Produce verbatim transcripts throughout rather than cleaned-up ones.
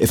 If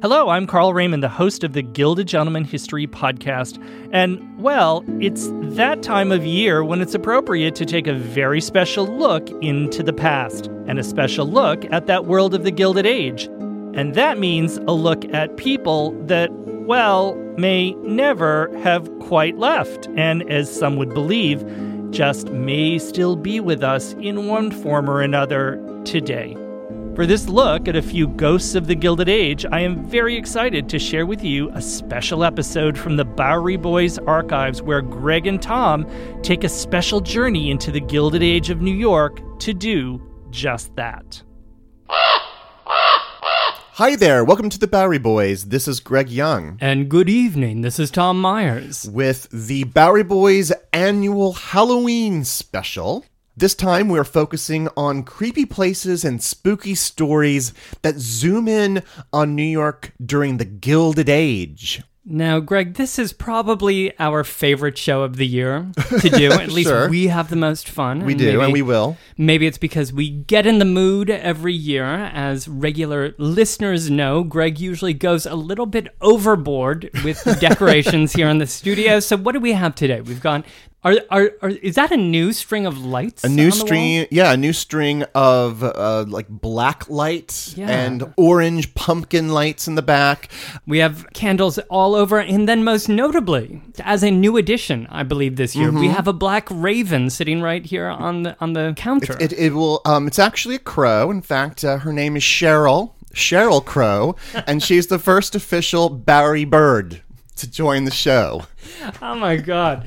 Hello, I'm Carl Raymond, the host of the Gilded Gentleman History Podcast. And, well, it's that time of year when it's appropriate to take a very special look into the past, and a special look at that world of the Gilded Age. And that means a look at people that, well, may never have quite left, and as some would believe, just may still be with us in one form or another today. For this look at a few ghosts of the Gilded Age, I am very excited to share with you a special episode from the Bowery Boys archives where Greg and Tom take a special journey into the Gilded Age of New York to do just that. Hi there, welcome to the Bowery Boys. This is Greg Young. And good evening, this is Tom Myers. With the Bowery Boys annual Halloween special. This time, we're focusing on creepy places and spooky stories that zoom in on New York during the Gilded Age. Now, Greg, this is probably our favorite show of the year to do. At least sure. We have the most fun. We and do, maybe, and we will. Maybe it's because we get in the mood every year. As regular listeners know, Greg usually goes a little bit overboard with the decorations here in the studio. So what do we have today? We've got... Are, are are is that a new string of lights? A new on the string, wall? yeah, a new string of uh, like black lights yeah. and orange pumpkin lights in the back. We have candles all over, and then most notably, as a new addition, I believe this year, mm-hmm. we have a black raven sitting right here on the on the counter. It, it, it will. Um, it's actually a crow. In fact, uh, her name is Cheryl Cheryl Crow, and she's the first official Bowery bird to join the show. Oh my God.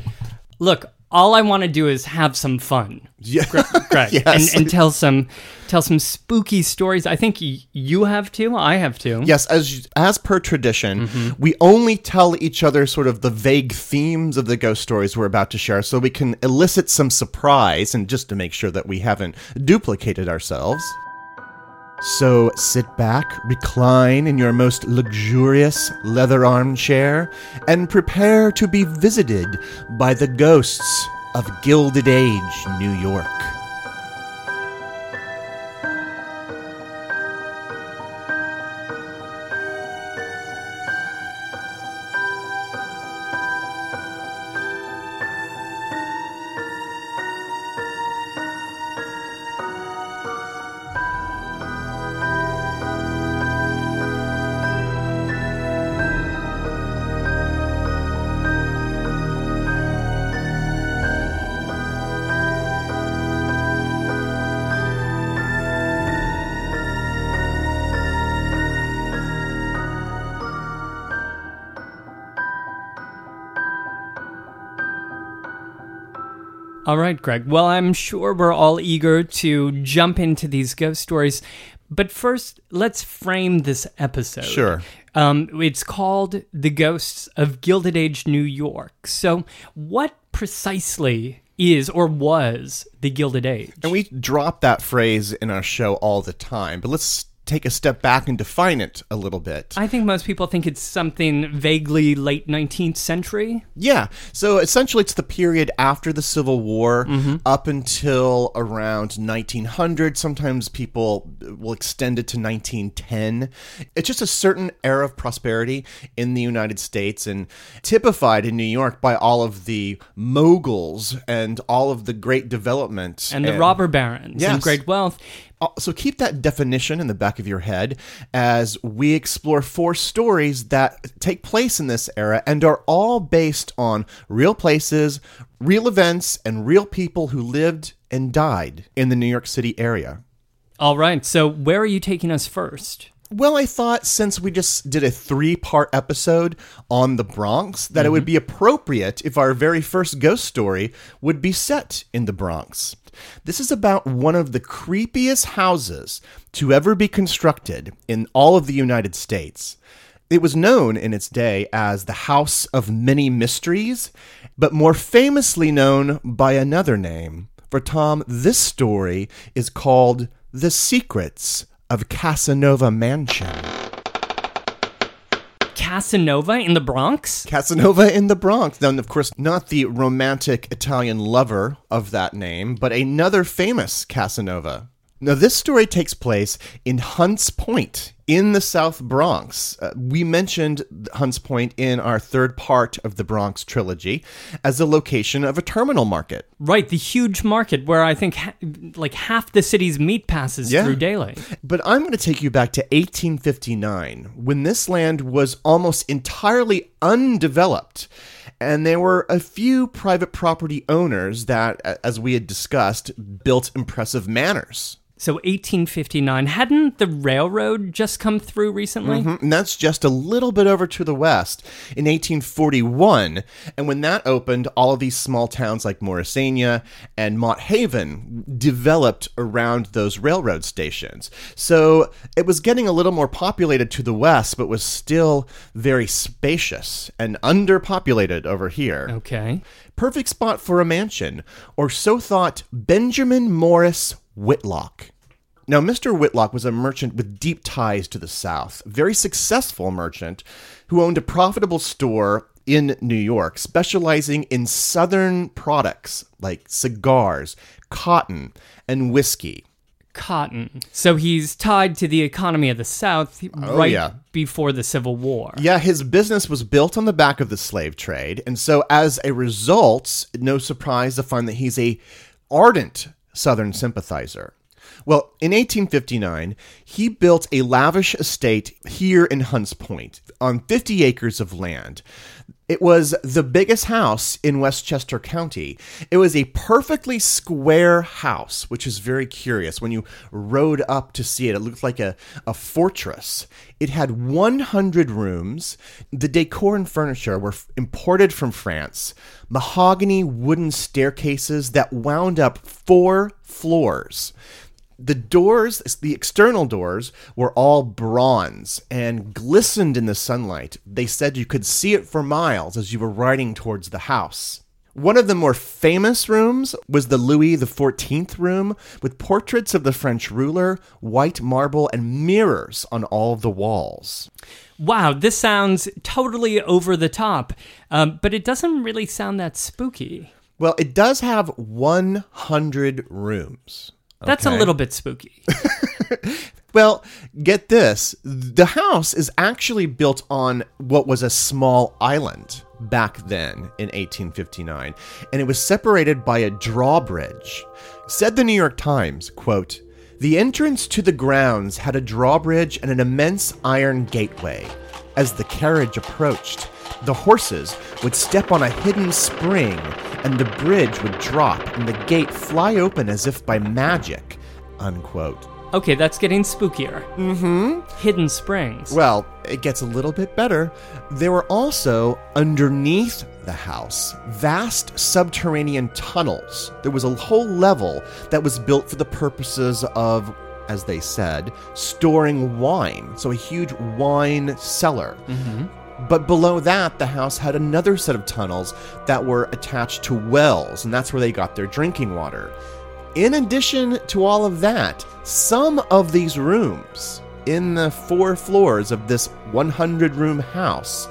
Look, all I want to do is have some fun, yeah. Greg, yes. and, and tell some tell some spooky stories. I think y- you have to, I have to. Yes, as as per tradition, mm-hmm. we only tell each other sort of the vague themes of the ghost stories we're about to share so we can elicit some surprise and just to make sure that we haven't duplicated ourselves. So sit back, recline in your most luxurious leather armchair, and prepare to be visited by the ghosts of Gilded Age New York. All right, Greg. Well, I'm sure we're all eager to jump into these ghost stories. But first, let's frame this episode. Sure. Um, it's called The Ghosts of Gilded Age New York. So what precisely is or was the Gilded Age? And we drop that phrase in our show all the time. But let's take a step back and define it a little bit. I think most people think it's something vaguely late nineteenth century. Yeah. So essentially it's the period after the Civil War mm-hmm. up until around nineteen hundred. Sometimes people will extend it to nineteen ten. It's just a certain era of prosperity in the United States and typified in New York by all of the moguls and all of the great development. And, and the robber barons yes. and great wealth. So keep that definition in the back of your head as we explore four stories that take place in this era and are all based on real places, real events, and real people who lived and died in the New York City area. All right. So where are you taking us first? Well, I thought since we just did a three-part episode on the Bronx, that mm-hmm. it would be appropriate if our very first ghost story would be set in the Bronx. This is about one of the creepiest houses to ever be constructed in all of the United States. It was known in its day as the House of Many Mysteries, but more famously known by another name. For Tom, this story is called The Secrets of Casanova Mansion. Casanova in the Bronx? Casanova in the Bronx. Now, of course, not the romantic Italian lover of that name, but another famous Casanova. Now, this story takes place in Hunts Point in the South Bronx. Uh, we mentioned Hunts Point in our third part of the Bronx trilogy as the location of a terminal market. Right, the huge market where I think ha- like half the city's meat passes yeah. through daily. But I'm going to take you back to eighteen fifty-nine, when this land was almost entirely undeveloped. And there were a few private property owners that, as we had discussed, built impressive manors. So eighteen fifty-nine, hadn't the railroad just come through recently? Mm-hmm. And that's just a little bit over to the west in eighteen forty-one. And when that opened, all of these small towns like Morrisania and Mott Haven developed around those railroad stations. So it was getting a little more populated to the west, but was still very spacious and underpopulated over here. Okay. Perfect spot for a mansion, or so thought Benjamin Morris Whitlock. Now, Mister Whitlock was a merchant with deep ties to the South, a very successful merchant who owned a profitable store in New York, specializing in Southern products like cigars, cotton, and whiskey. Cotton. So he's tied to the economy of the South right oh, yeah. before the Civil War. Yeah, his business was built on the back of the slave trade. And so as a result, no surprise to find that he's an ardent Southern sympathizer. Well, in eighteen fifty-nine, he built a lavish estate here in Hunts Point on fifty acres of land. It was the biggest house in Westchester County. It was a perfectly square house, which is very curious. When you rode up to see it, it looked like a, a fortress. It had one hundred rooms. The decor and furniture were f- imported from France. Mahogany wooden staircases that wound up four floors. The doors, the external doors, were all bronze and glistened in the sunlight. They said you could see it for miles as you were riding towards the house. One of the more famous rooms was the Louis the fourteenth room, with portraits of the French ruler, white marble, and mirrors on all of the walls. Wow, this sounds totally over the top, um, but it doesn't really sound that spooky. Well, it does have one hundred rooms. Okay. That's a little bit spooky. Well, get this. The house is actually built on what was a small island back then in eighteen fifty-nine, and it was separated by a drawbridge. Said the New York Times, quote, "The entrance to the grounds had a drawbridge and an immense iron gateway. As the carriage approached, the horses would step on a hidden spring, and the bridge would drop, and the gate fly open as if by magic," unquote. Okay, that's getting spookier. Mm-hmm. Hidden springs. Well, it gets a little bit better. There were also, underneath the house, vast subterranean tunnels. There was a whole level that was built for the purposes of, as they said, storing wine. So a huge wine cellar. Mm-hmm. But below that, the house had another set of tunnels that were attached to wells, and that's where they got their drinking water. In addition to all of that, some of these rooms in the four floors of this one hundred room house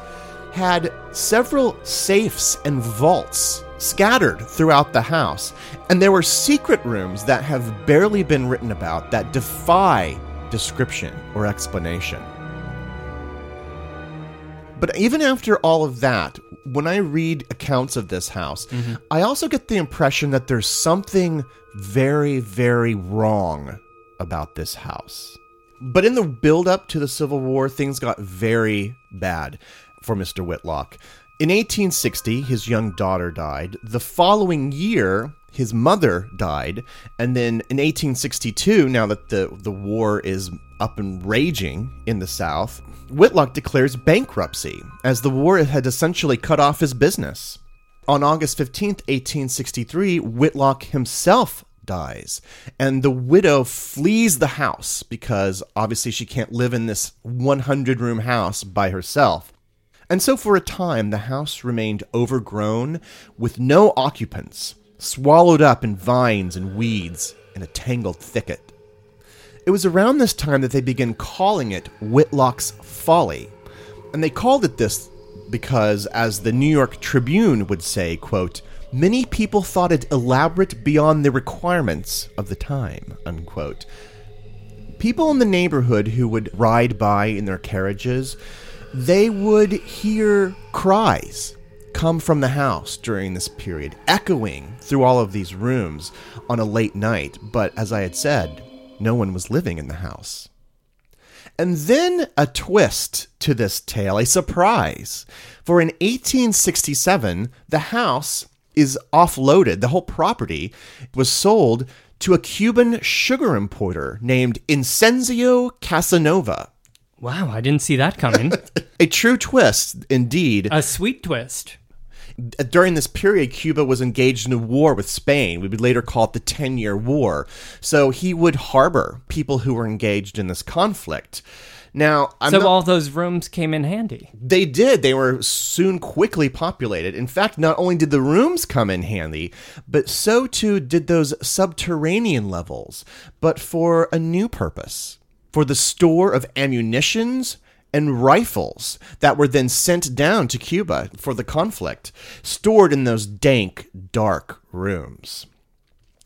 had several safes and vaults scattered throughout the house, and there were secret rooms that have barely been written about that defy description or explanation. But even after all of that, when I read accounts of this house, mm-hmm. I also get the impression that there's something very, very wrong about this house. But in the build-up to the Civil War, things got very bad for Mister Whitlock. In eighteen sixty, his young daughter died. The following year, his mother died. And then in eighteen sixty-two, now that the, the war is up and raging in the South, Whitlock declares bankruptcy, as the war had essentially cut off his business. On August fifteenth, eighteen sixty-three, Whitlock himself dies, and the widow flees the house because obviously she can't live in this hundred-room house by herself. And so for a time, the house remained overgrown with no occupants, swallowed up in vines and weeds in a tangled thicket. It was around this time that they began calling it Whitlock's Folly, and they called it this because, as the New York Tribune would say, quote, "Many people thought it elaborate beyond the requirements of the time," unquote. People in the neighborhood who would ride by in their carriages, they would hear cries come from the house during this period, echoing through all of these rooms on a late night. But as I had said, no one was living in the house. And then a twist to this tale, a surprise. For in eighteen sixty-seven, the house is offloaded. The whole property was sold to a Cuban sugar importer named Inocencio Casanova. Wow, I didn't see that coming. A true twist, indeed. A sweet twist. During this period, Cuba was engaged in a war with Spain. We would later call it the Ten-Year War. So he would harbor people who were engaged in this conflict. Now, I'm So not, all those rooms came in handy. They did. They were soon quickly populated. In fact, not only did the rooms come in handy, but so too did those subterranean levels, but for a new purpose, for the store of ammunitions and rifles that were then sent down to Cuba for the conflict, stored in those dank, dark rooms.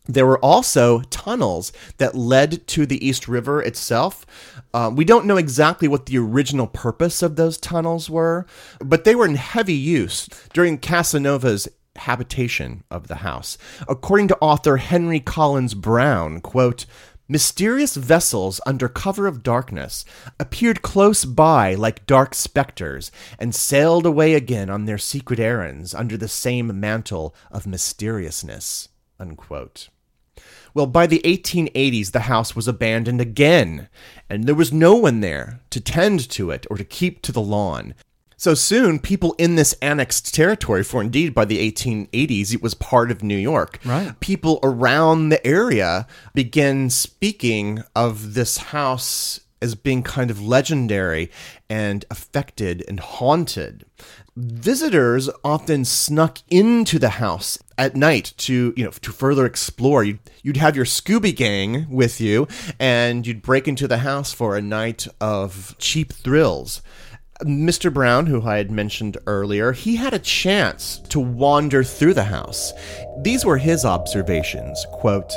There were also tunnels that led to the East River itself. Uh, we don't know exactly what the original purpose of those tunnels were, but they were in heavy use during Casanova's habitation of the house. According to author Henry Collins Brown, quote, "Mysterious vessels under cover of darkness appeared close by like dark specters and sailed away again on their secret errands under the same mantle of mysteriousness," unquote. Well, by the eighteen eighties, the house was abandoned again, and there was no one there to tend to it or to keep to the lawn. So soon, people in this annexed territory, for indeed by the eighteen eighties, it was part of New York. Right. People around the area began speaking of this house as being kind of legendary and affected and haunted. Visitors often snuck into the house at night to, you know, to further explore. You'd, you'd have your Scooby gang with you, and you'd break into the house for a night of cheap thrills. Mister Brown, who I had mentioned earlier, he had a chance to wander through the house. These were his observations, quote,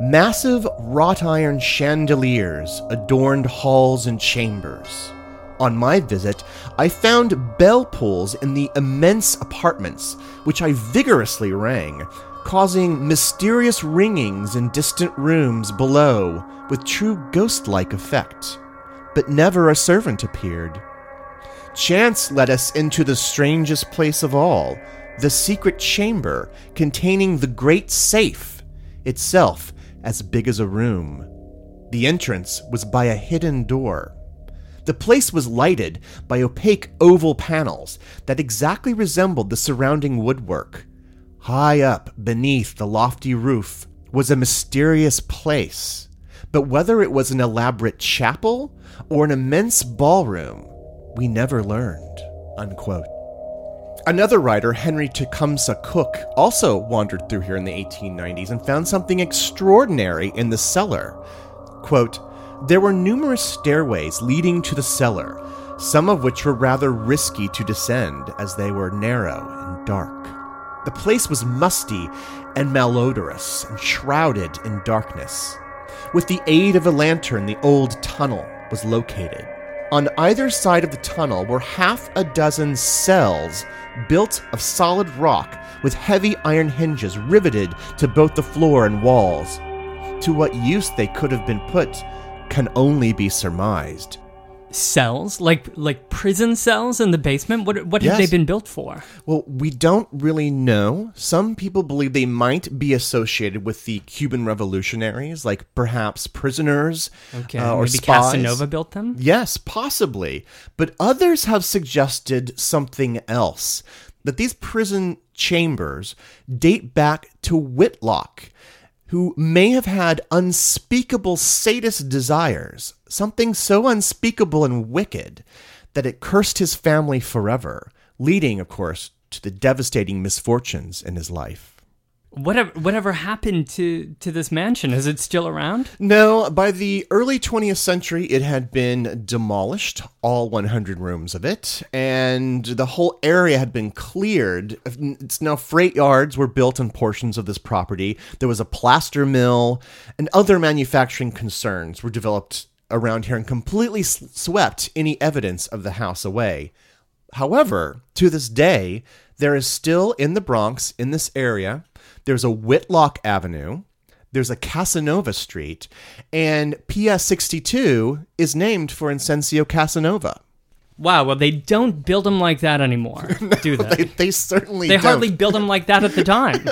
"Massive wrought iron chandeliers adorned halls and chambers. On my visit, I found bell pulls in the immense apartments, which I vigorously rang, causing mysterious ringings in distant rooms below with true ghost-like effect. But never a servant appeared. Chance led us into the strangest place of all, the secret chamber containing the great safe, itself as big as a room. The entrance was by a hidden door. The place was lighted by opaque oval panels that exactly resembled the surrounding woodwork. High up beneath the lofty roof was a mysterious place, but whether it was an elaborate chapel or an immense ballroom, we never learned," unquote. Another writer, Henry Tecumseh Cook, also wandered through here in the eighteen nineties and found something extraordinary in the cellar. Quote, "There were numerous stairways leading to the cellar, some of which were rather risky to descend as they were narrow and dark. The place was musty and malodorous and shrouded in darkness. With the aid of a lantern, the old tunnel was located. On either side of the tunnel were half a dozen cells built of solid rock with heavy iron hinges riveted to both the floor and walls. to what use they could have been put can only be surmised. Cells? Like like prison cells in the basement? What what yes. have they been built for? Well, we don't really know. Some people believe they might be associated with the Cuban revolutionaries, like perhaps prisoners okay. uh, or Maybe spies. Casanova built them? Yes, possibly. But others have suggested something else, that these prison chambers date back to Whitlock, who may have had unspeakable sadist desires, something so unspeakable and wicked that it cursed his family forever, leading, of course, to the devastating misfortunes in his life. Whatever, whatever happened to, to this mansion? Is it still around? No, by the early twentieth century, it had been demolished, all one hundred rooms of it, and the whole area had been cleared. It's now freight yards were built on portions of this property. There was a plaster mill, and other manufacturing concerns were developed around here and completely swept any evidence of the house away. However, to this day, there is still in the Bronx, in this area, there's a Whitlock Avenue, there's a Casanova Street, and P S sixty-two is named for Inocencio Casanova. Wow, well, they don't build them like that anymore, no, do they? they? They certainly they don't. They hardly build them like that at the time.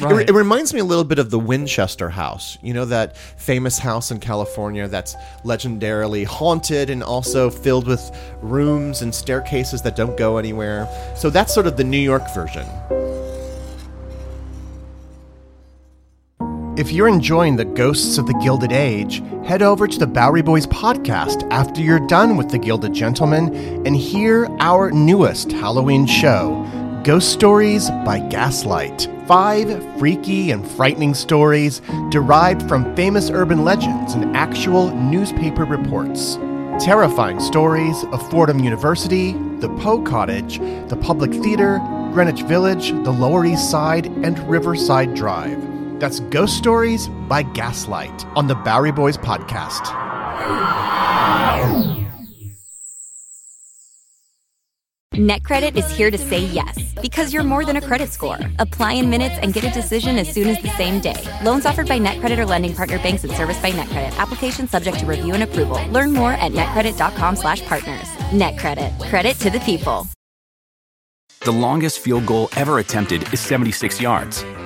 Right. It, re- it reminds me a little bit of the Winchester House, you know, that famous house in California that's legendarily haunted and also filled with rooms and staircases that don't go anywhere. So that's sort of the New York version. If you're enjoying the Ghosts of the Gilded Age, head over to the Bowery Boys podcast after you're done with the Gilded Gentleman and hear our newest Halloween show, Ghost Stories by Gaslight. Five freaky and frightening stories derived from famous urban legends and actual newspaper reports. Terrifying stories of Fordham University, the Poe Cottage, the Public Theater, Greenwich Village, the Lower East Side, and Riverside Drive. That's Ghost Stories by Gaslight on the Bowery Boys podcast. NetCredit is here to say yes, because you're more than a credit score. Apply in minutes and get a decision as soon as the same day. Loans offered by NetCredit or lending partner banks and serviced by NetCredit. Application subject to review and approval. Learn more at netcredit.com slash partners. NetCredit. Credit to the people. The longest field goal ever attempted is seventy-six yards.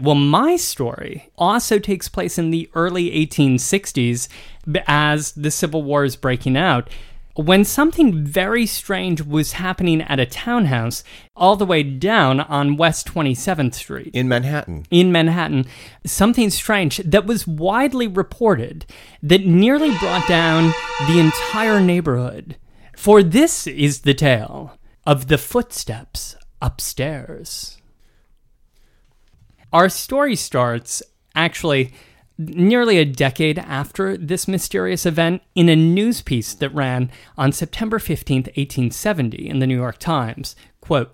Well, my story also takes place in the early eighteen sixties as the Civil War is breaking out, when something very strange was happening at a townhouse all the way down on West twenty-seventh Street. In Manhattan. In Manhattan. Something strange that was widely reported that nearly brought down the entire neighborhood. For this is the tale of the footsteps upstairs. Our story starts, actually, nearly a decade after this mysterious event in a news piece that ran on September fifteenth, eighteen seventy in the New York Times. Quote,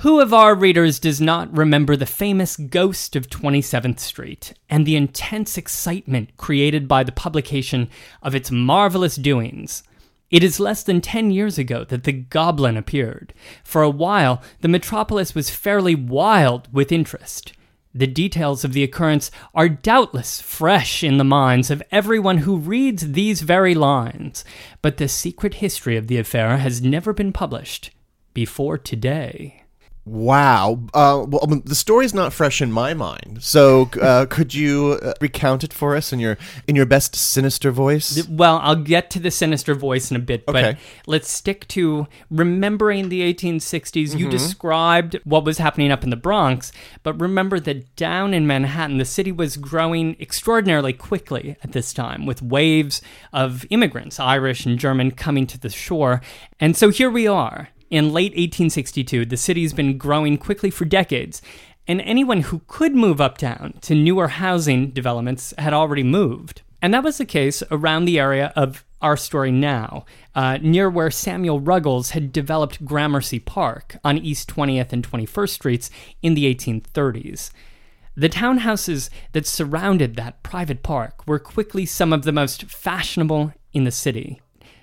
who of our readers does not remember the famous ghost of twenty-seventh Street and the intense excitement created by the publication of its marvelous doings? It is less than ten years ago that the goblin appeared. For a while, the metropolis was fairly wild with interest. The details of the occurrence are doubtless fresh in the minds of everyone who reads these very lines, but the secret history of the affair has never been published before today. Wow. Uh, well, the story's not fresh in my mind. So uh, could you uh, recount it for us in your in your best sinister voice? Well, I'll get to the sinister voice in a bit, okay. But let's stick to remembering the eighteen sixties. Mm-hmm. You described what was happening up in the Bronx, but remember that down in Manhattan, the city was growing extraordinarily quickly at this time with waves of immigrants, Irish and German, coming to the shore. And so here we are. In late eighteen sixty-two, the city's been growing quickly for decades, and anyone who could move uptown to newer housing developments had already moved. And that was the case around the area of our story now, uh, near where Samuel Ruggles had developed Gramercy Park on East twentieth and twenty-first Streets in the eighteen thirties. The townhouses that surrounded that private park were quickly some of the most fashionable in the city.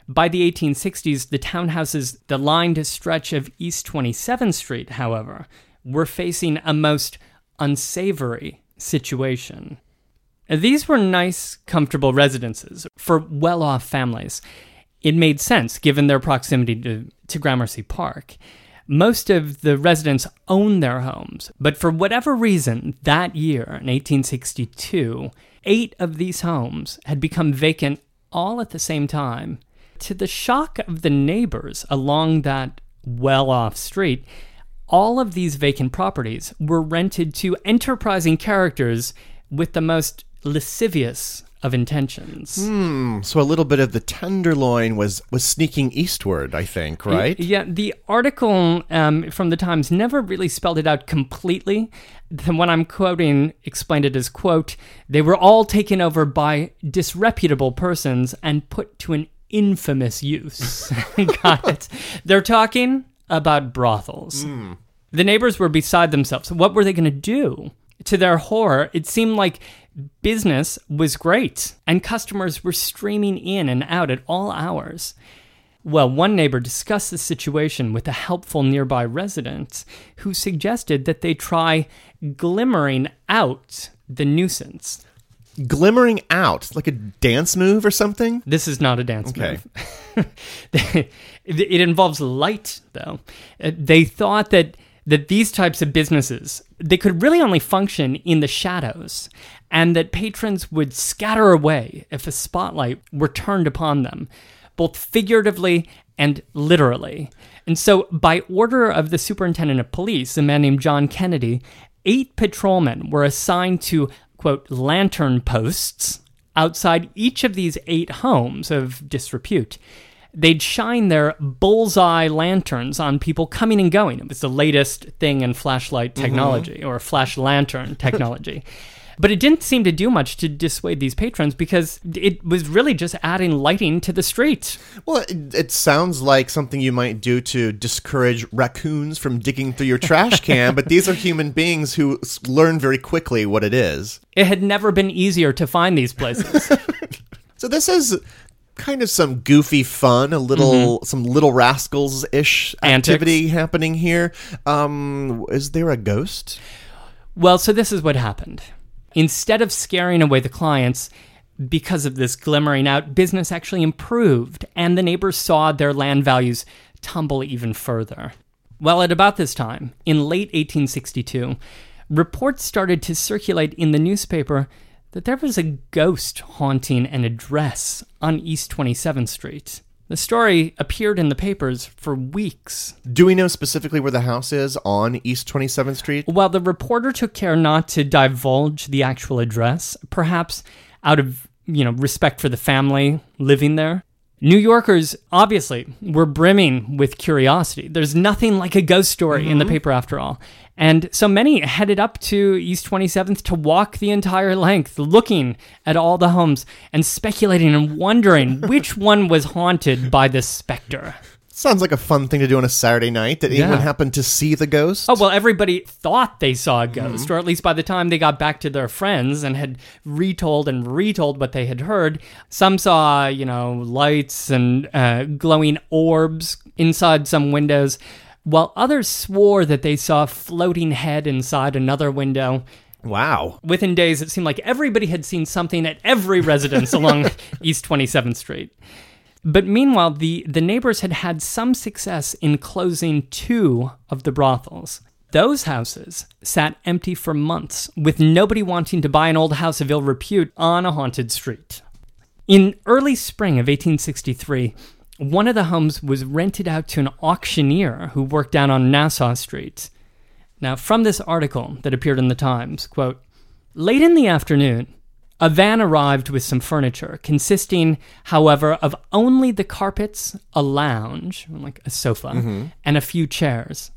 By the eighteen sixties, the townhouses that lined a stretch of East twenty-seventh Street, however, were facing a most unsavory situation. These were nice, comfortable residences for well-off families. It made sense, given their proximity to, to Gramercy Park. Most of the residents owned their homes, but for whatever reason, that year, in eighteen sixty-two, eight of these homes had become vacant all at the same time. To the shock of the neighbors along that well-off street, all of these vacant properties were rented to enterprising characters with the most lascivious of intentions. Hmm, so a little bit of the tenderloin was, was sneaking eastward, I think, right? Yeah, the article um, from the Times never really spelled it out completely. The one I'm quoting explained it as, quote, "They were all taken over by disreputable persons and put to an infamous use." Got it. They're talking about brothels. Mm. The neighbors were beside themselves. What were they going to do? To their horror, it seemed like business was great, and customers were streaming in and out at all hours. Well, one neighbor discussed the situation with a helpful nearby resident who suggested that they try glimmering out the nuisance. Glimmering out, like a dance move or something? This is not a dance okay. move. It involves light, though. They thought that, that these types of businesses, they could really only function in the shadows, and that patrons would scatter away if a spotlight were turned upon them, both figuratively and literally. And so, by order of the superintendent of police, a man named John Kennedy, eight patrolmen were assigned to, quote, "lantern posts" outside each of these eight homes of disrepute. They'd shine their bullseye lanterns on people coming and going. It was the latest thing in flashlight technology, mm-hmm. or flash lantern technology. But it didn't seem to do much to dissuade these patrons, because it was really just adding lighting to the street. Well, it, it sounds like something you might do to discourage raccoons from digging through your trash can, but these are human beings who learn very quickly what it is. It had never been easier to find these places. So this is kind of some goofy fun, a little, mm-hmm. some Little Rascals-ish activity Antics. happening here. Um, is there a ghost? Well, so this is what happened. Instead of scaring away the clients, because of this glimmering out, business actually improved, and the neighbors saw their land values tumble even further. Well, at about this time, in late eighteen sixty-two, reports started to circulate in the newspaper that there was a ghost haunting an address on East twenty-seventh Street. The story appeared in the papers for weeks. Do we know specifically where the house is on East twenty-seventh Street? Well, the reporter took care not to divulge the actual address, perhaps out of, you know, respect for the family living there. New Yorkers, obviously, were brimming with curiosity. There's nothing like a ghost story mm-hmm. in the paper, after all. And so many headed up to East twenty-seventh to walk the entire length, looking at all the homes and speculating and wondering which one was haunted by this specter. Sounds like a fun thing to do on a Saturday night. Did yeah. anyone happen to see the ghost? Oh, well, everybody thought they saw a ghost, mm-hmm. or at least by the time they got back to their friends and had retold and retold what they had heard. Some saw, you know, lights and uh, glowing orbs inside some windows, while others swore that they saw a floating head inside another window. Wow. Within days, it seemed like everybody had seen something at every residence along East twenty-seventh Street. But meanwhile, the, the neighbors had had some success in closing two of the brothels. Those houses sat empty for months, with nobody wanting to buy an old house of ill repute on a haunted street. In early spring of eighteen sixty-three, one of the homes was rented out to an auctioneer who worked down on Nassau Street. Now, from this article that appeared in the Times, quote, "Late in the afternoon, a van arrived with some furniture, consisting, however, of only the carpets, a lounge, like a sofa, mm-hmm. and a few chairs.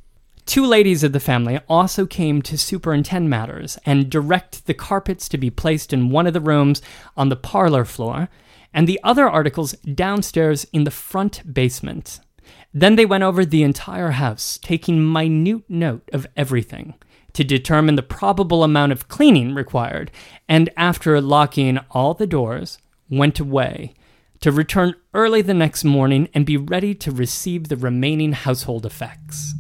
Two ladies of the family also came to superintend matters and direct the carpets to be placed in one of the rooms on the parlor floor, and the other articles downstairs in the front basement. Then they went over the entire house, taking minute note of everything, to determine the probable amount of cleaning required, and after locking all the doors, went away, to return early the next morning and be ready to receive the remaining household effects.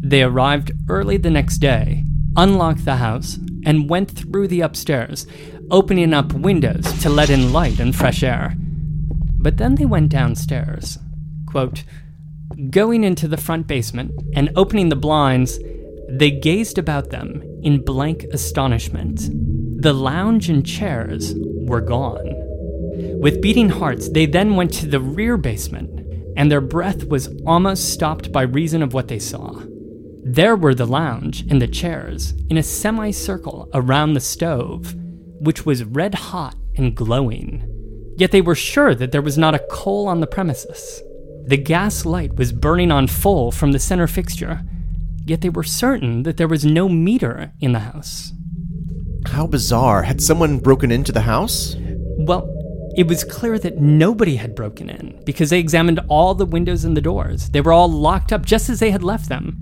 They arrived early the next day, unlocked the house, and went through the upstairs, opening up windows to let in light and fresh air. But then they went downstairs. Quote, going into the front basement and opening the blinds, they gazed about them in blank astonishment. The lounge and chairs were gone. With beating hearts, they then went to the rear basement, and their breath was almost stopped by reason of what they saw. There were the lounge and the chairs in a semicircle around the stove, which was red hot and glowing. Yet they were sure that there was not a coal on the premises. The gas light was burning on full from the center fixture, yet they were certain that there was no meter in the house. How bizarre. Had someone broken into the house? Well, it was clear that nobody had broken in, because they examined all the windows and the doors. They were all locked up just as they had left them.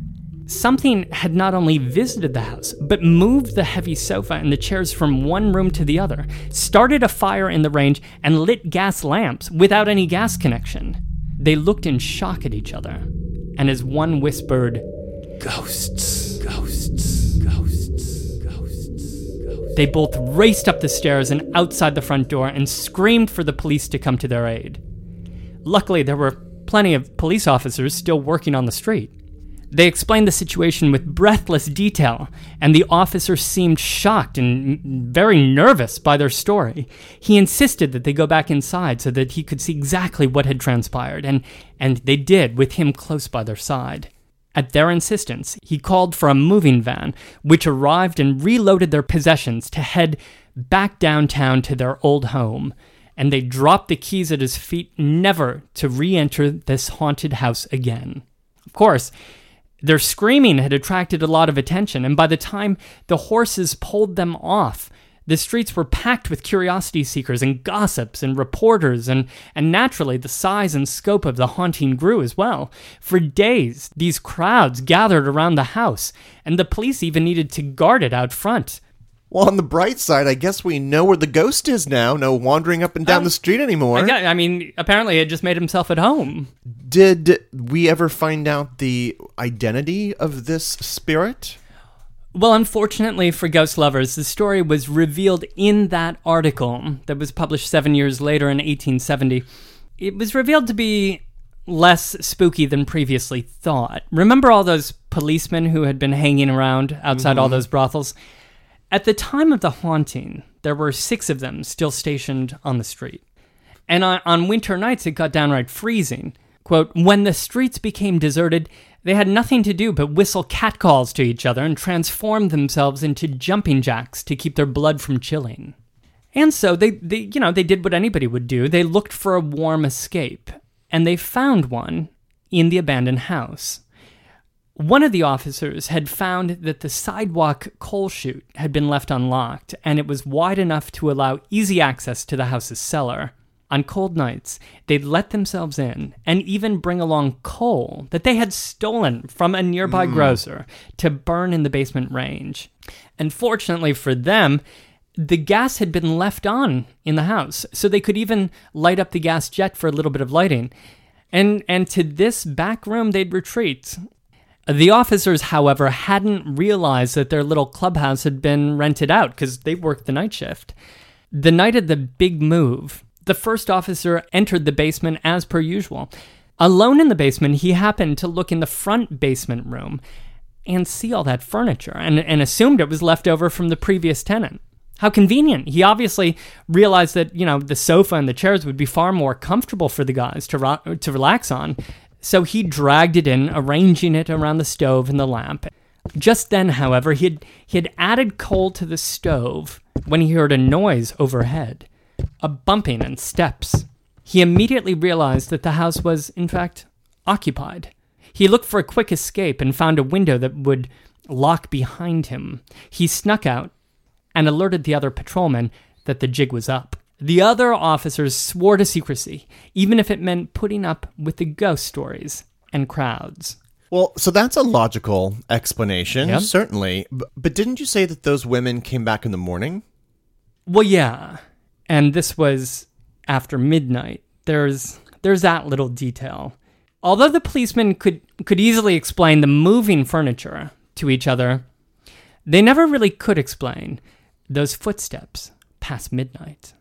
Something had not only visited the house, but moved the heavy sofa and the chairs from one room to the other, started a fire in the range, and lit gas lamps without any gas connection. They looked in shock at each other, and as one whispered, "Ghosts, ghosts, ghosts, ghosts, ghosts," they both raced up the stairs and outside the front door and screamed for the police to come to their aid. Luckily, there were plenty of police officers still working on the street. They explained the situation with breathless detail, and the officer seemed shocked and very nervous by their story. He insisted that they go back inside so that he could see exactly what had transpired, and, and they did, with him close by their side. At their insistence, he called for a moving van, which arrived and reloaded their possessions to head back downtown to their old home, and they dropped the keys at his feet, never to re-enter this haunted house again. Of course, their screaming had attracted a lot of attention, and by the time the horses pulled them off, the streets were packed with curiosity seekers and gossips and reporters, and, and naturally the size and scope of the haunting grew as well. For days, these crowds gathered around the house, and the police even needed to guard it out front. Well, on the bright side, I guess we know where the ghost is now. No wandering up and down um, the street anymore. I, I mean, apparently it just made himself at home. Did we ever find out the identity of this spirit? Well, unfortunately for ghost lovers, the story was revealed in that article that was published seven years later in eighteen seventy. It was revealed to be less spooky than previously thought. Remember all those policemen who had been hanging around outside mm-hmm. all those brothels? At the time of the haunting, there were six of them still stationed on the street. And on, on winter nights, it got downright freezing. Quote, when the streets became deserted, they had nothing to do but whistle catcalls to each other and transform themselves into jumping jacks to keep their blood from chilling. And so they, they, you know, they did what anybody would do. They looked for a warm escape, and they found one in the abandoned house. One of the officers had found that the sidewalk coal chute had been left unlocked, and it was wide enough to allow easy access to the house's cellar. On cold nights, they'd let themselves in and even bring along coal that they had stolen from a nearby mm. grocer to burn in the basement range. And fortunately for them, the gas had been left on in the house, so they could even light up the gas jet for a little bit of lighting. And, and to this back room, they'd retreat. The officers, however, hadn't realized that their little clubhouse had been rented out because they worked the night shift. The night of the big move, the first officer entered the basement as per usual. Alone in the basement, he happened to look in the front basement room, and see all that furniture and, and assumed it was left over from the previous tenant. How convenient. He obviously realized that, you know, the sofa and the chairs would be far more comfortable for the guys to ro- to relax on, so he dragged it in, arranging it around the stove and the lamp. Just then, however, he had, he had added coal to the stove when he heard a noise overhead, a bumping and steps. He immediately realized that the house was, in fact, occupied. He looked for a quick escape and found a window that would lock behind him. He snuck out and alerted the other patrolmen that the jig was up. The other officers swore to secrecy, even if it meant putting up with the ghost stories and crowds. Well, so that's a logical explanation, yep. Certainly. But, but didn't you say that those women came back in the morning? Well, yeah. And this was after midnight. There's there's that little detail. Although the policemen could, could easily explain the moving furniture to each other, they never really could explain those footsteps past midnight.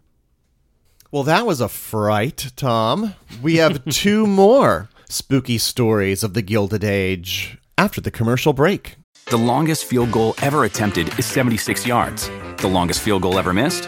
Well, that was a fright, Tom. We have two more spooky stories of the Gilded Age after the commercial break. The longest field goal ever attempted is seventy-six yards. The longest field goal ever missed?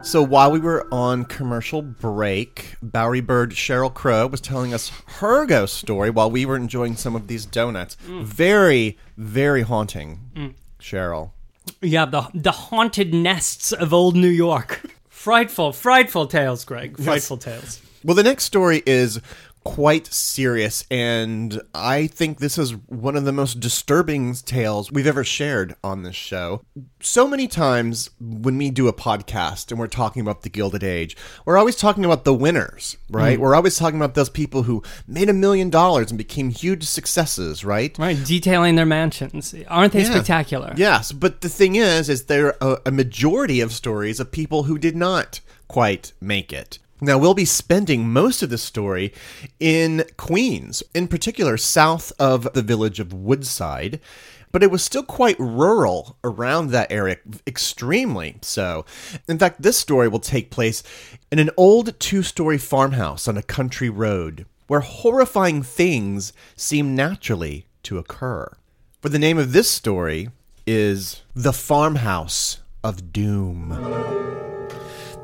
So while we were on commercial break, Bowery bird Cheryl Crow was telling us her ghost story while we were enjoying some of these donuts. Mm. Very, very haunting, mm. Cheryl. Yeah, the the haunted nests of old New York. Frightful, frightful tales, Greg. Frightful yes. tales. Well, the next story is quite serious, and I think this is one of the most disturbing tales we've ever shared on this show. So many times when we do a podcast and we're talking about the Gilded Age, we're always talking about the winners, right? Mm. We're always talking about those people who made a million dollars and became huge successes, right? Right, detailing their mansions. Aren't they yeah. spectacular? Yes, but the thing is, is there are a majority of stories of people who did not quite make it. Now, we'll be spending most of the story in Queens, in particular south of the village of Woodside, but it was still quite rural around that area, extremely so. In fact, this story will take place in an old two-story farmhouse on a country road where horrifying things seem naturally to occur. For the name of this story is The Farmhouse of Doom.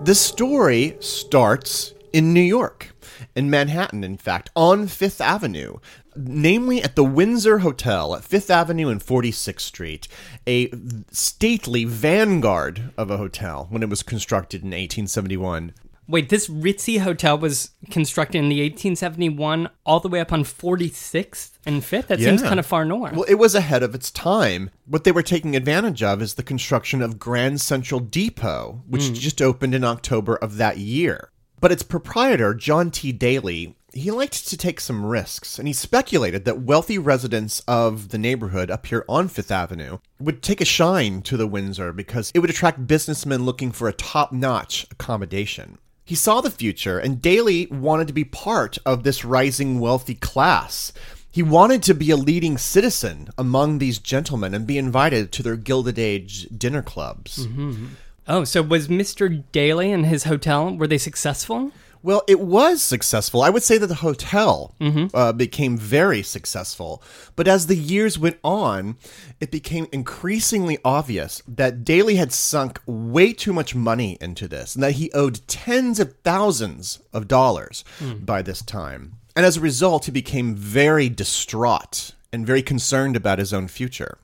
The story starts in New York, in Manhattan, in fact, on Fifth Avenue, namely at the Windsor Hotel at Fifth Avenue and forty-sixth Street, a stately vanguard of a hotel when it was constructed in eighteen seventy-one. Wait, this ritzy hotel was constructed in the eighteen seventy-one all the way up on forty-sixth and fifth? That yeah. seems kind of far north. Well, it was ahead of its time. What they were taking advantage of is the construction of Grand Central Depot, which mm. just opened in October of that year. But its proprietor, John T. Daly, he liked to take some risks, and he speculated that wealthy residents of the neighborhood up here on Fifth Avenue would take a shine to the Windsor because it would attract businessmen looking for a top-notch accommodation. He saw the future, and Daly wanted to be part of this rising wealthy class. He wanted to be a leading citizen among these gentlemen and be invited to their Gilded Age dinner clubs. Mm-hmm. Oh, so was Mister Daly and his hotel, were they successful? Well, it was successful. I would say that the hotel mm-hmm. uh, became very successful. But as the years went on, it became increasingly obvious that Daly had sunk way too much money into this and that he owed tens of thousands of dollars mm. by this time. And as a result, he became very distraught and very concerned about his own future.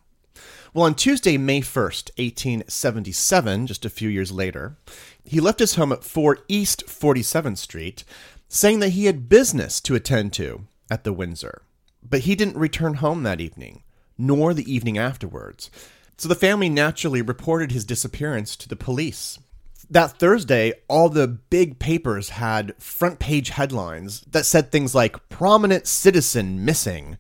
Well, on Tuesday, May first, eighteen seventy-seven, just a few years later, he left his home at four East forty-seventh Street, saying that he had business to attend to at the Windsor. But he didn't return home that evening, nor the evening afterwards. So the family naturally reported his disappearance to the police. That Thursday, all the big papers had front-page headlines that said things like, "Prominent Citizen Missing."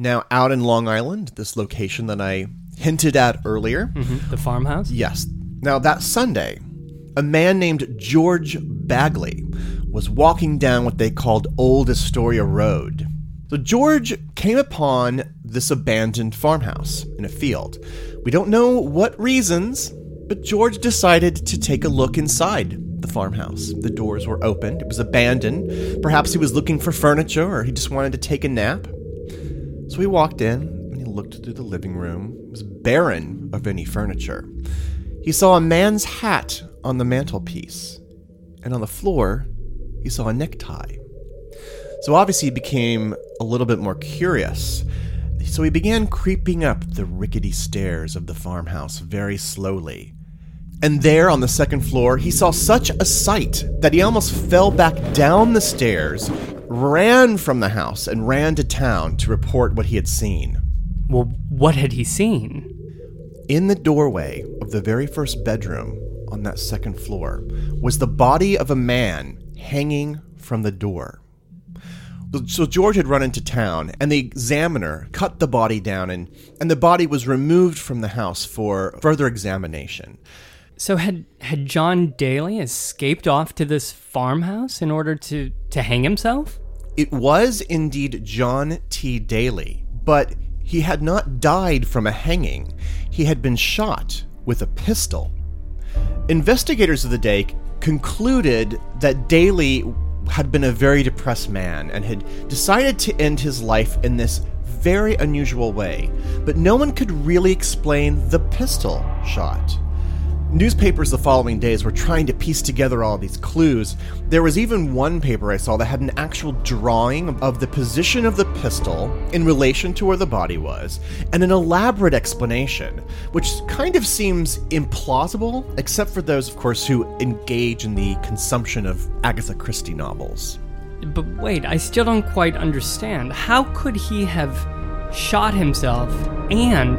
Now, out in Long Island, this location that I hinted at earlier. Mm-hmm. The farmhouse? Yes. Now, that Sunday, a man named George Bagley was walking down what they called Old Astoria Road. So George came upon this abandoned farmhouse in a field. We don't know what reasons, but George decided to take a look inside the farmhouse. The doors were opened. It was abandoned. Perhaps he was looking for furniture or he just wanted to take a nap. So he walked in, and he looked through the living room. It was barren of any furniture. He saw a man's hat on the mantelpiece, and on the floor, he saw a necktie. So obviously he became a little bit more curious. So he began creeping up the rickety stairs of the farmhouse very slowly. And there on the second floor, he saw such a sight that he almost fell back down the stairs, ran from the house, and ran to town to report what he had seen. Well, what had he seen? In the doorway of the very first bedroom on that second floor was the body of a man hanging from the door. So George had run into town, and the examiner cut the body down, and, and the body was removed from the house for further examination. So had had John Daly escaped off to this farmhouse in order to, to hang himself? It was indeed John T. Daly, but he had not died from a hanging. He had been shot with a pistol. Investigators of the day concluded that Daly had been a very depressed man and had decided to end his life in this very unusual way, but no one could really explain the pistol shot. Newspapers the following days were trying to piece together all these clues. There was even one paper I saw that had an actual drawing of the position of the pistol in relation to where the body was, and an elaborate explanation, which kind of seems implausible, except for those, of course, who engage in the consumption of Agatha Christie novels. But wait, I still don't quite understand. How could he have shot himself and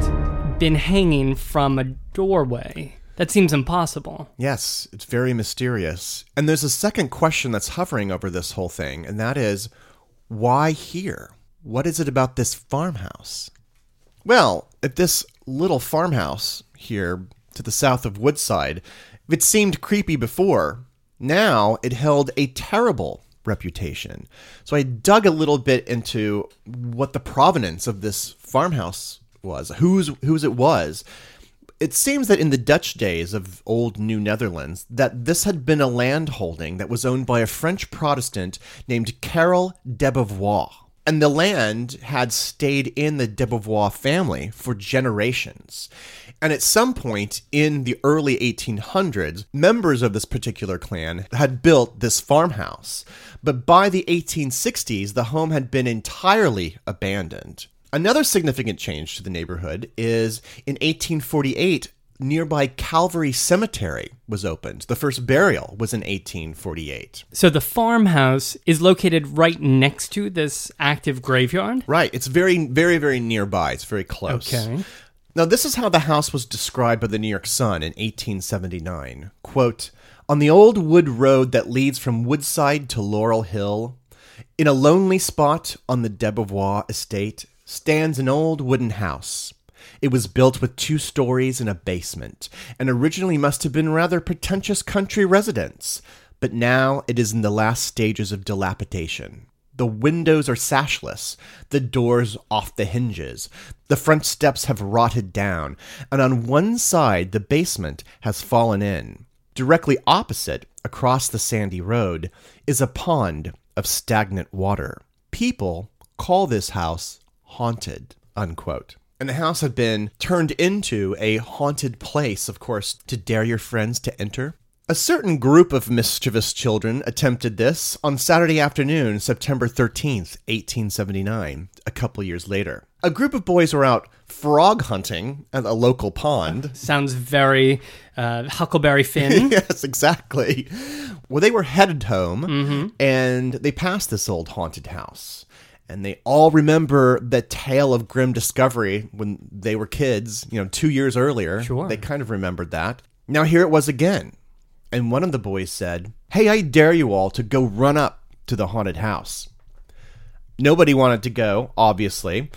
been hanging from a doorway? That seems impossible. Yes, it's very mysterious. And there's a second question that's hovering over this whole thing, and that is, why here? What is it about this farmhouse? Well, if this little farmhouse here to the south of Woodside, if it seemed creepy before, now it held a terrible reputation. So I dug a little bit into what the provenance of this farmhouse was, whose, whose it was. It seems that in the Dutch days of Old New Netherlands, that this had been a land holding that was owned by a French Protestant named Carol Debevoise. And the land had stayed in the Debevoise family for generations. And at some point in the early eighteen hundreds, members of this particular clan had built this farmhouse. But by the eighteen sixties, the home had been entirely abandoned. Another significant change to the neighborhood is in eighteen forty-eight, nearby Calvary Cemetery was opened. The first burial was in eighteen forty-eight. So the farmhouse is located right next to this active graveyard? Right. It's very, very, very nearby. It's very close. Okay. Now, this is how the house was described by the New York Sun in eighteen seventy-nine. Quote, "On the old wood road that leads from Woodside to Laurel Hill, in a lonely spot on the Debevoise estate, stands an old wooden house. It was built with two stories and a basement, and originally must have been rather pretentious country residence, but now it is in the last stages of dilapidation. The windows are sashless, the doors off the hinges, the front steps have rotted down, and on one side the basement has fallen in. Directly opposite, across the sandy road, is a pond of stagnant water. People call this house haunted," unquote. And the house had been turned into a haunted place, of course, to dare your friends to enter. A certain group of mischievous children attempted this on Saturday afternoon, September thirteenth, eighteen seventy-nine, a couple years later. A group of boys were out frog hunting at a local pond. Sounds very uh, Huckleberry Finn. Yes, exactly. Well, they were headed home, mm-hmm. and they passed this old haunted house. And they all remember the tale of grim discovery when they were kids, you know, two years earlier. Sure. They kind of remembered that. Now here it was again. And one of the boys said, "Hey, I dare you all to go run up to the haunted house." Nobody wanted to go, obviously.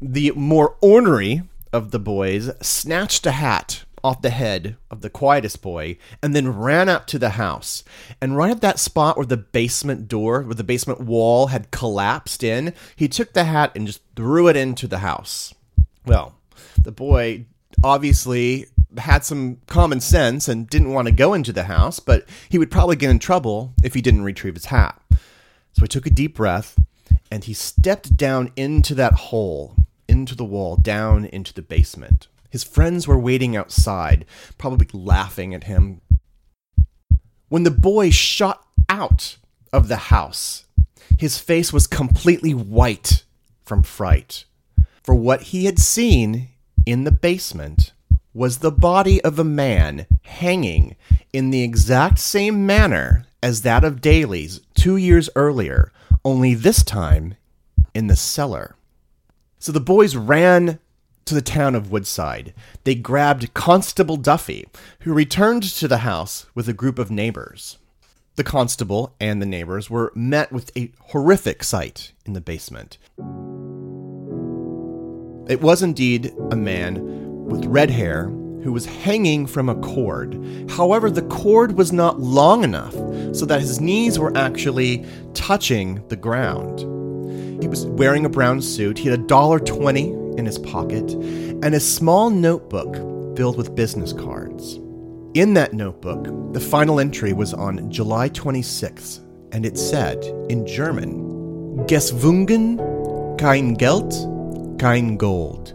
The more ornery of the boys snatched a hat off the head of the quietest boy, and then ran up to the house. And right at that spot where the basement door, where the basement wall had collapsed in, he took the hat and just threw it into the house. Well, the boy obviously had some common sense and didn't want to go into the house, but he would probably get in trouble if he didn't retrieve his hat. So he took a deep breath, and he stepped down into that hole, into the wall, down into the basement. His friends were waiting outside, probably laughing at him. When the boy shot out of the house, his face was completely white from fright. For what he had seen in the basement was the body of a man hanging in the exact same manner as that of Daly's two years earlier, only this time in the cellar. So the boys ran to the town of Woodside. They grabbed Constable Duffy, who returned to the house with a group of neighbors. The constable and the neighbors were met with a horrific sight in the basement. It was indeed a man with red hair who was hanging from a cord. However, the cord was not long enough so that his knees were actually touching the ground. He was wearing a brown suit. He had a dollar twenty in his pocket, and a small notebook filled with business cards. In that notebook, the final entry was on July twenty-sixth, and it said, in German, "Gezwungen, kein Geld, kein Gold."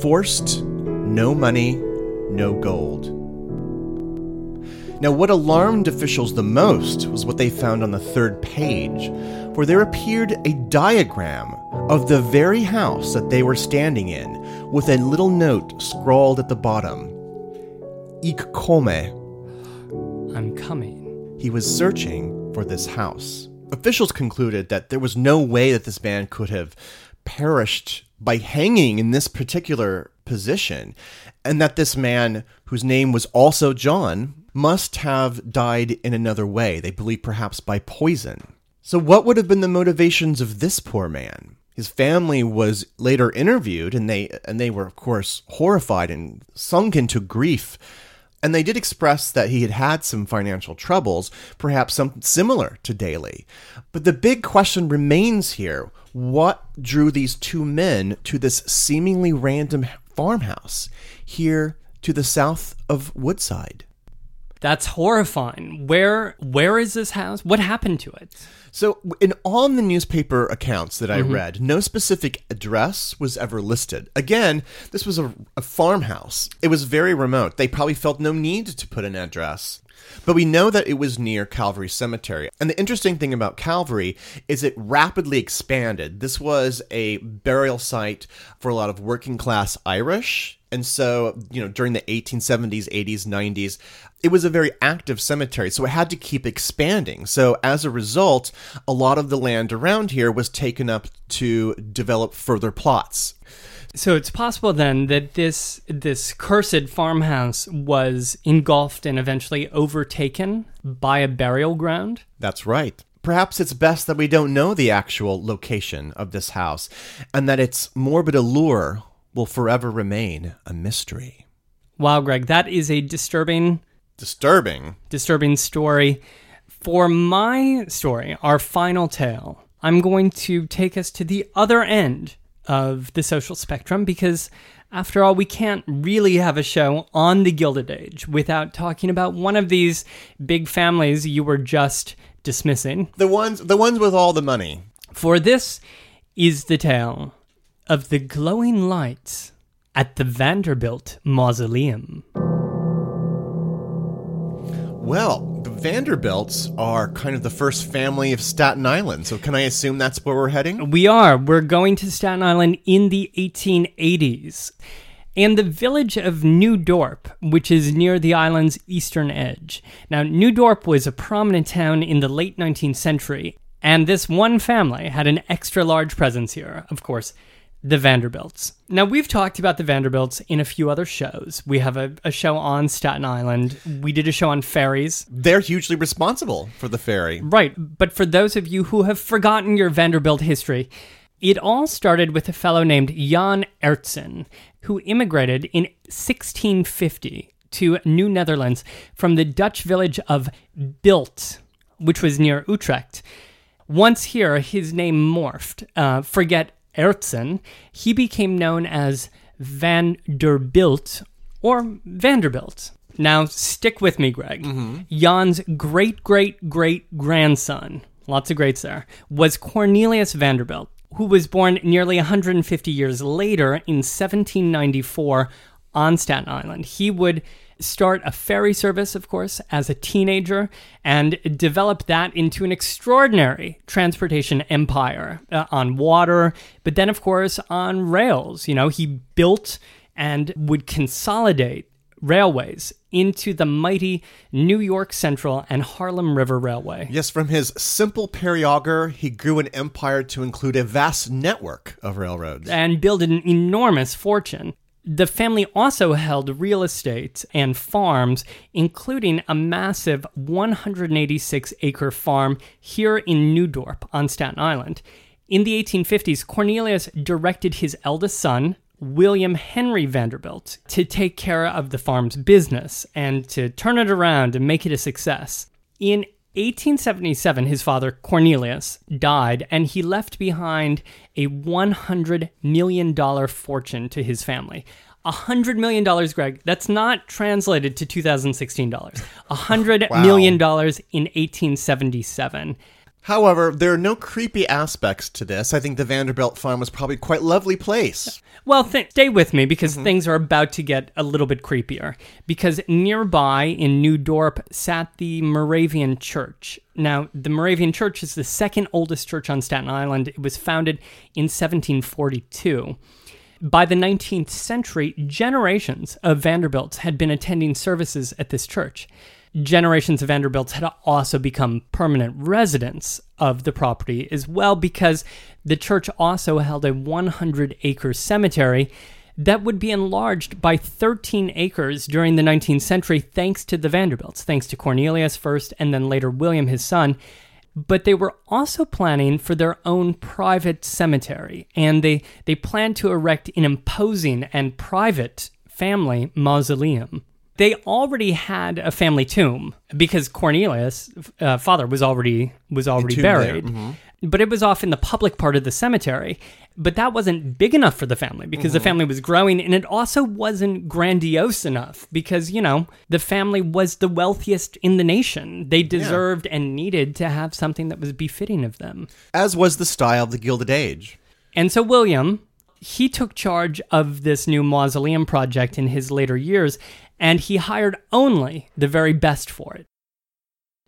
Forced, no money, no gold. Now, what alarmed officials the most was what they found on the third page, for there appeared a diagram of the very house that they were standing in, with a little note scrawled at the bottom. "Ich komme." I'm coming. He was searching for this house. Officials concluded that there was no way that this man could have perished by hanging in this particular position, and that this man, whose name was also John, must have died in another way. They believe perhaps by poison. So what would have been the motivations of this poor man? His family was later interviewed, and they and they were, of course, horrified and sunk into grief. And they did express that he had had some financial troubles, perhaps something similar to Daly. But the big question remains here. What drew these two men to this seemingly random farmhouse here to the south of Woodside? That's horrifying. Where where is this house? What happened to it? So in all the newspaper accounts that I mm-hmm. read, no specific address was ever listed. Again, this was a, a farmhouse. It was very remote. They probably felt no need to put an address. But we know that it was near Calvary Cemetery. And the interesting thing about Calvary is it rapidly expanded. This was a burial site for a lot of working class Irish And so, you know, during the eighteen seventies, eighties, nineties, it was a very active cemetery, so it had to keep expanding. So as a result, a lot of the land around here was taken up to develop further plots. So it's possible then that this this cursed farmhouse was engulfed and eventually overtaken by a burial ground? That's right. Perhaps it's best that we don't know the actual location of this house, and that its morbid allure will forever remain a mystery. Wow, Greg, that is a disturbing... Disturbing? Disturbing story. For my story, our final tale, I'm going to take us to the other end of the social spectrum, because after all, we can't really have a show on the Gilded Age without talking about one of these big families you were just dismissing. The ones, the ones with all the money. For this is the tale of the glowing lights at the Vanderbilt Mausoleum. Well, the Vanderbilts are kind of the first family of Staten Island, so can I assume that's where we're heading? We are. We're going to Staten Island in the eighteen eighties. And the village of New Dorp, which is near the island's eastern edge. Now, New Dorp was a prominent town in the late nineteenth century, and this one family had an extra large presence here, of course, the Vanderbilts. Now, we've talked about the Vanderbilts in a few other shows. We have a, a show on Staten Island. We did a show on ferries. They're hugely responsible for the ferry. Right. But for those of you who have forgotten your Vanderbilt history, it all started with a fellow named Jan Ertzen, who immigrated in sixteen fifty to New Netherlands from the Dutch village of Bilt, which was near Utrecht. Once here, his name morphed. Uh, forget Ertzen, he became known as Vanderbilt or Vanderbilt. Now, stick with me, Greg. Mm-hmm. Jan's great-great-great-grandson, lots of greats there, was Cornelius Vanderbilt, who was born nearly one hundred fifty years later in seventeen ninety-four on Staten Island. He would start a ferry service, of course, as a teenager, and develop that into an extraordinary transportation empire uh, on water, but then, of course, on rails. You know, he built and would consolidate railways into the mighty New York Central and Harlem River Railway. Yes, from his simple periauger, he grew an empire to include a vast network of railroads. And built an enormous fortune. The family also held real estate and farms, including a massive one hundred eighty-six acre farm here in New Dorp on Staten Island. In the eighteen fifties, Cornelius directed his eldest son, William Henry Vanderbilt, to take care of the farm's business and to turn it around and make it a success. In eighteen seventy-seven, his father, Cornelius, died, and he left behind a one hundred million dollars fortune to his family. one hundred million dollars, Greg, that's not translated to two thousand sixteen dollars. one hundred wow. million dollars in eighteen seventy-seven. However, there are no creepy aspects to this. I think the Vanderbilt farm was probably quite a lovely place. Well, th- stay with me, because mm-hmm. things are about to get a little bit creepier. Because nearby in New Dorp sat the Moravian Church. Now, the Moravian Church is the second oldest church on Staten Island. It was founded in seventeen forty-two. By the nineteenth century, generations of Vanderbilts had been attending services at this church. Generations of Vanderbilts had also become permanent residents of the property as well, because the church also held a one hundred acre cemetery that would be enlarged by thirteen acres during the nineteenth century thanks to the Vanderbilts, thanks to Cornelius first and then later William, his son. But they were also planning for their own private cemetery, and they, they planned to erect an imposing and private family mausoleum. They already had a family tomb because Cornelius' uh, father was already was already buried, mm-hmm. but it was off in the public part of the cemetery. But that wasn't big enough for the family because mm-hmm. the family was growing, and it also wasn't grandiose enough because, you know, the family was the wealthiest in the nation. They deserved yeah. and needed to have something that was befitting of them. As was the style of the Gilded Age. And so William, he took charge of this new mausoleum project in his later years, and he hired only the very best for it.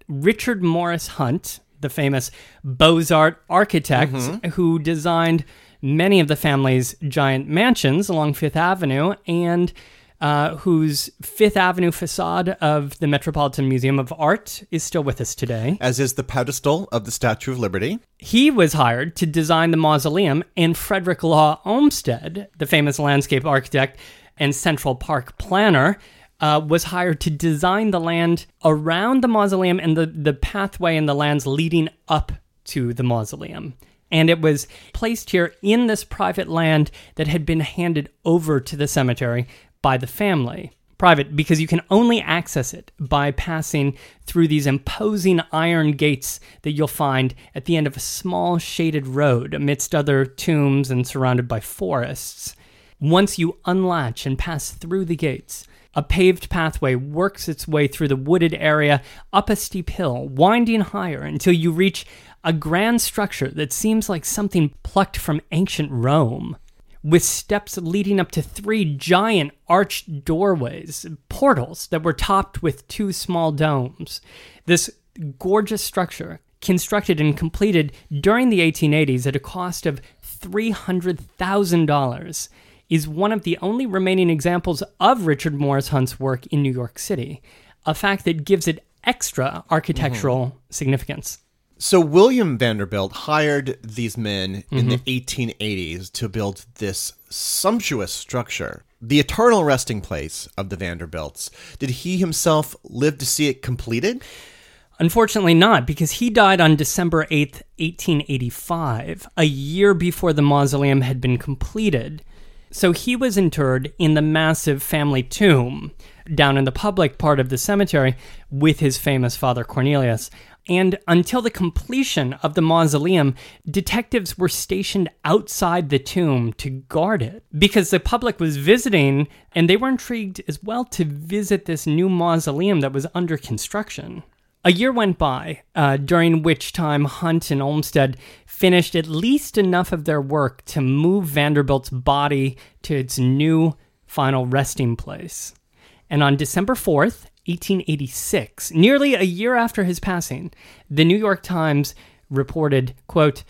Richard Morris Hunt, the famous Beaux-Arts architect mm-hmm. who designed many of the family's giant mansions along Fifth Avenue, and uh, whose Fifth Avenue facade of the Metropolitan Museum of Art is still with us today. As is the pedestal of the Statue of Liberty. He was hired to design the mausoleum, and Frederick Law Olmsted, the famous landscape architect and Central Park planner, Uh, was hired to design the land around the mausoleum and the, the pathway and the lands leading up to the mausoleum. And it was placed here in this private land that had been handed over to the cemetery by the family. Private, because you can only access it by passing through these imposing iron gates that you'll find at the end of a small shaded road amidst other tombs and surrounded by forests. Once you unlatch and pass through the gates, a paved pathway works its way through the wooded area, up a steep hill, winding higher until you reach a grand structure that seems like something plucked from ancient Rome, with steps leading up to three giant arched doorways, portals that were topped with two small domes. This gorgeous structure, constructed and completed during the eighteen eighties at a cost of three hundred thousand dollars, is one of the only remaining examples of Richard Morris Hunt's work in New York City, a fact that gives it extra architectural mm-hmm. significance. So William Vanderbilt hired these men mm-hmm. in the eighteen eighties to build this sumptuous structure, the eternal resting place of the Vanderbilts. Did he himself live to see it completed? Unfortunately not, because he died on December eighth, eighteen eighty-five, a year before the mausoleum had been completed. So he was interred in the massive family tomb down in the public part of the cemetery with his famous father Cornelius. And until the completion of the mausoleum, detectives were stationed outside the tomb to guard it, because the public was visiting and they were intrigued as well to visit this new mausoleum that was under construction. A year went by, uh, during which time Hunt and Olmsted finished at least enough of their work to move Vanderbilt's body to its new final resting place. And on December fourth, eighteen eighty-six, nearly a year after his passing, the New York Times reported, quote,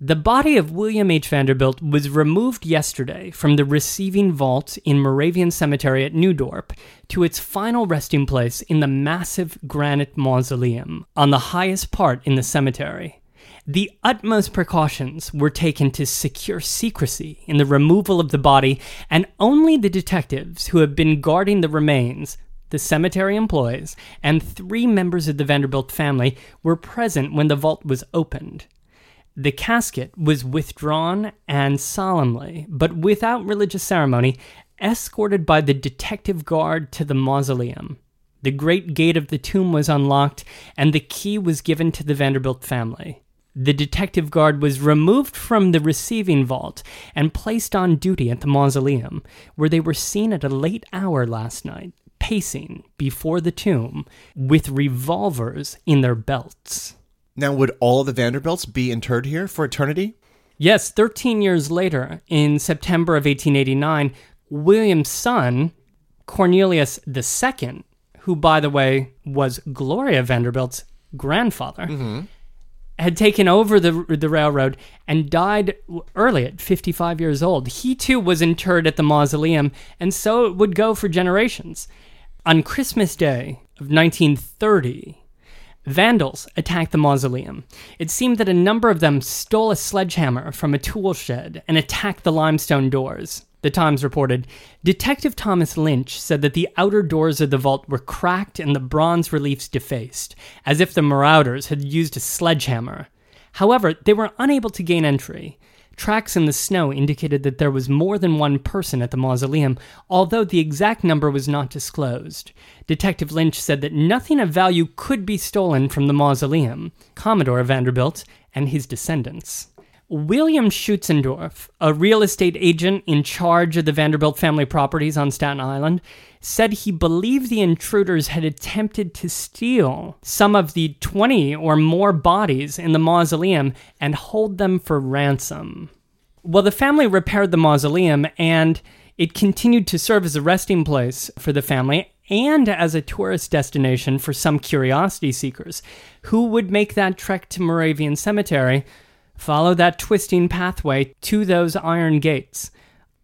"The body of William H. Vanderbilt was removed yesterday from the receiving vault in Moravian Cemetery at New Dorp to its final resting place in the massive granite mausoleum on the highest part in the cemetery. The utmost precautions were taken to secure secrecy in the removal of the body, and only the detectives who have been guarding the remains, the cemetery employees, and three members of the Vanderbilt family were present when the vault was opened. The casket was withdrawn and solemnly, but without religious ceremony, escorted by the detective guard to the mausoleum. The great gate of the tomb was unlocked, and the key was given to the Vanderbilt family. The detective guard was removed from the receiving vault and placed on duty at the mausoleum, where they were seen at a late hour last night, pacing before the tomb with revolvers in their belts." Now, would all the Vanderbilts be interred here for eternity? Yes, thirteen years later, in September of eighteen eighty-nine, William's son, Cornelius the Second, who, by the way, was Gloria Vanderbilt's grandfather, mm-hmm. had taken over the the railroad and died early at fifty-five years old. He, too, was interred at the mausoleum, and so it would go for generations. On Christmas Day of nineteen thirty, vandals attacked the mausoleum. It seemed that a number of them stole a sledgehammer from a tool shed and attacked the limestone doors. The Times reported, "Detective Thomas Lynch said that the outer doors of the vault were cracked and the bronze reliefs defaced, as if the marauders had used a sledgehammer. However, they were unable to gain entry. Tracks in the snow indicated that there was more than one person at the mausoleum, although the exact number was not disclosed. Detective Lynch said that nothing of value could be stolen from the mausoleum, Commodore Vanderbilt and his descendants." William Schutzendorf, a real estate agent in charge of the Vanderbilt family properties on Staten Island, said he believed the intruders had attempted to steal some of the twenty or more bodies in the mausoleum and hold them for ransom. Well, the family repaired the mausoleum, and it continued to serve as a resting place for the family and as a tourist destination for some curiosity seekers who would make that trek to Moravian Cemetery Follow that twisting pathway to those iron gates.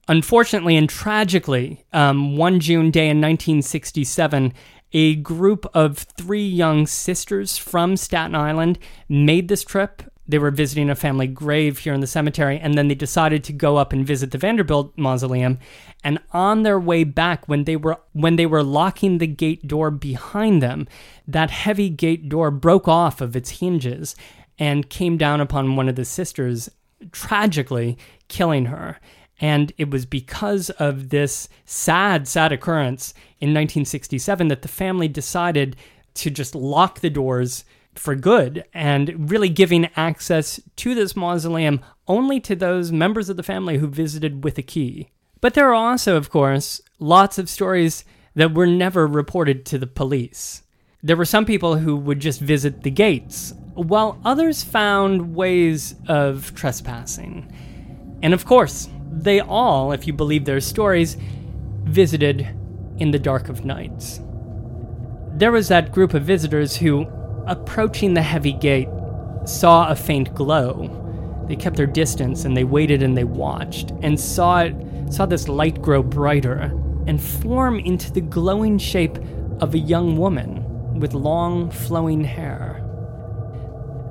Unfortunately and tragically, um, one June day in nineteen sixty-seven, a group of three young sisters from Staten Island made this trip. They were visiting a family grave here in the cemetery, and then they decided to go up and visit the Vanderbilt Mausoleum. And on their way back, when they were when they were locking the gate door behind them, that heavy gate door broke off of its hinges and came down upon one of the sisters, tragically killing her. And it was because of this sad, sad occurrence in nineteen sixty-seven that the family decided to just lock the doors for good, and really giving access to this mausoleum only to those members of the family who visited with a key. But there are also, of course, lots of stories that were never reported to the police. There were some people who would just visit the gates, while others found ways of trespassing. And of course, they all, if you believe their stories, visited in the dark of nights. There was that group of visitors who, approaching the heavy gate, saw a faint glow. They kept their distance, and they waited and they watched, and saw it, saw this light grow brighter and form into the glowing shape of a young woman with long, flowing hair.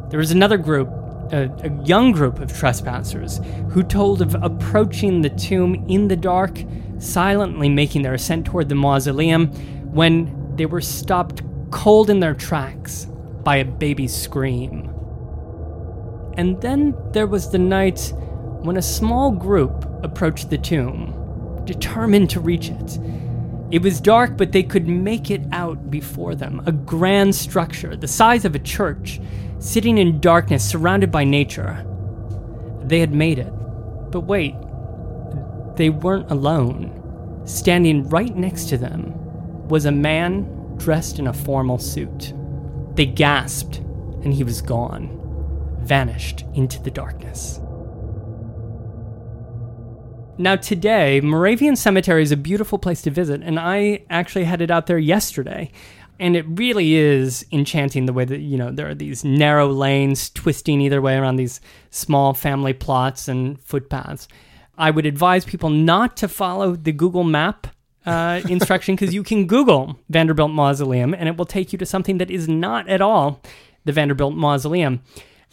There was another group, a, a young group of trespassers, who told of approaching the tomb in the dark, silently making their ascent toward the mausoleum, when they were stopped cold in their tracks by a baby's scream. And then there was the night when a small group approached the tomb, determined to reach it. It was dark, but they could make it out before them, a grand structure, the size of a church, sitting in darkness, surrounded by nature. They had made it. But wait, they weren't alone. Standing right next to them was a man dressed in a formal suit. They gasped, and he was gone, vanished into the darkness. Now today, Moravian Cemetery is a beautiful place to visit, and I actually headed out there yesterday, and it really is enchanting the way that, you know, there are these narrow lanes twisting either way around these small family plots and footpaths. I would advise people not to follow the Google map Uh, instruction, because you can Google Vanderbilt Mausoleum and it will take you to something that is not at all the Vanderbilt Mausoleum.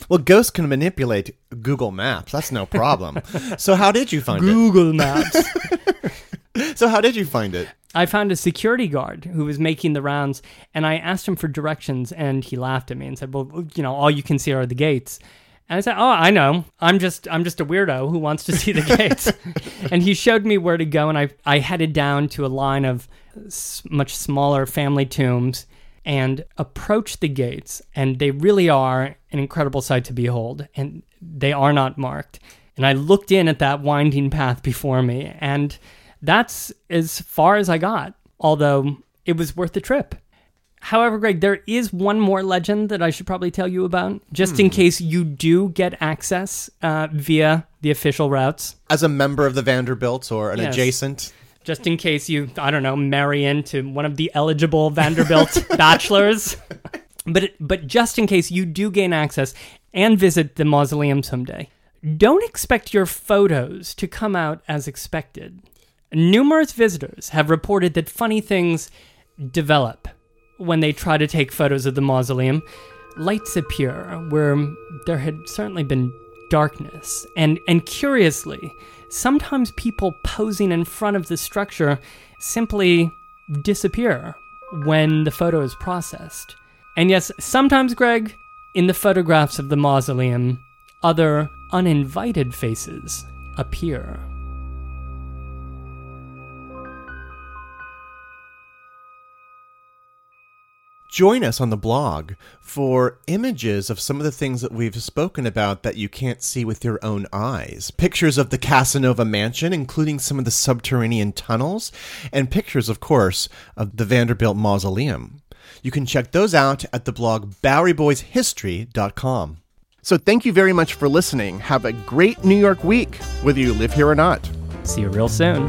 Well, ghosts can manipulate Google Maps. That's no problem. So how did you find Google it? Google Maps. So how did you find it? I found a security guard who was making the rounds, and I asked him for directions, and he laughed at me and said, well, you know, all you can see are the gates. And I said, oh, I know. I'm just I'm just a weirdo who wants to see the gates. And he showed me where to go, and I, I headed down to a line of s- much smaller family tombs and approached the gates, and they really are an incredible sight to behold, and they are not marked. And I looked in at that winding path before me, and that's as far as I got, although it was worth the trip. However, Greg, there is one more legend that I should probably tell you about, just hmm. in case you do get access uh, via the official routes. As a member of the Vanderbilts or an yes. adjacent? Just in case you, I don't know, marry into one of the eligible Vanderbilt bachelors. But, it, but just in case you do gain access and visit the mausoleum someday, don't expect your photos to come out as expected. Numerous visitors have reported that funny things develop when they try to take photos of the mausoleum. Lights appear where there had certainly been darkness. And, and curiously, sometimes people posing in front of the structure simply disappear when the photo is processed. And yes, sometimes, Greg, in the photographs of the mausoleum, other uninvited faces appear. Join us on the blog for images of some of the things that we've spoken about that you can't see with your own eyes. Pictures of the Casanova Mansion, including some of the subterranean tunnels, and pictures, of course, of the Vanderbilt Mausoleum. You can check those out at the blog Bowery Boys History dot com. So thank you very much for listening. Have a great New York week, whether you live here or not. See you real soon.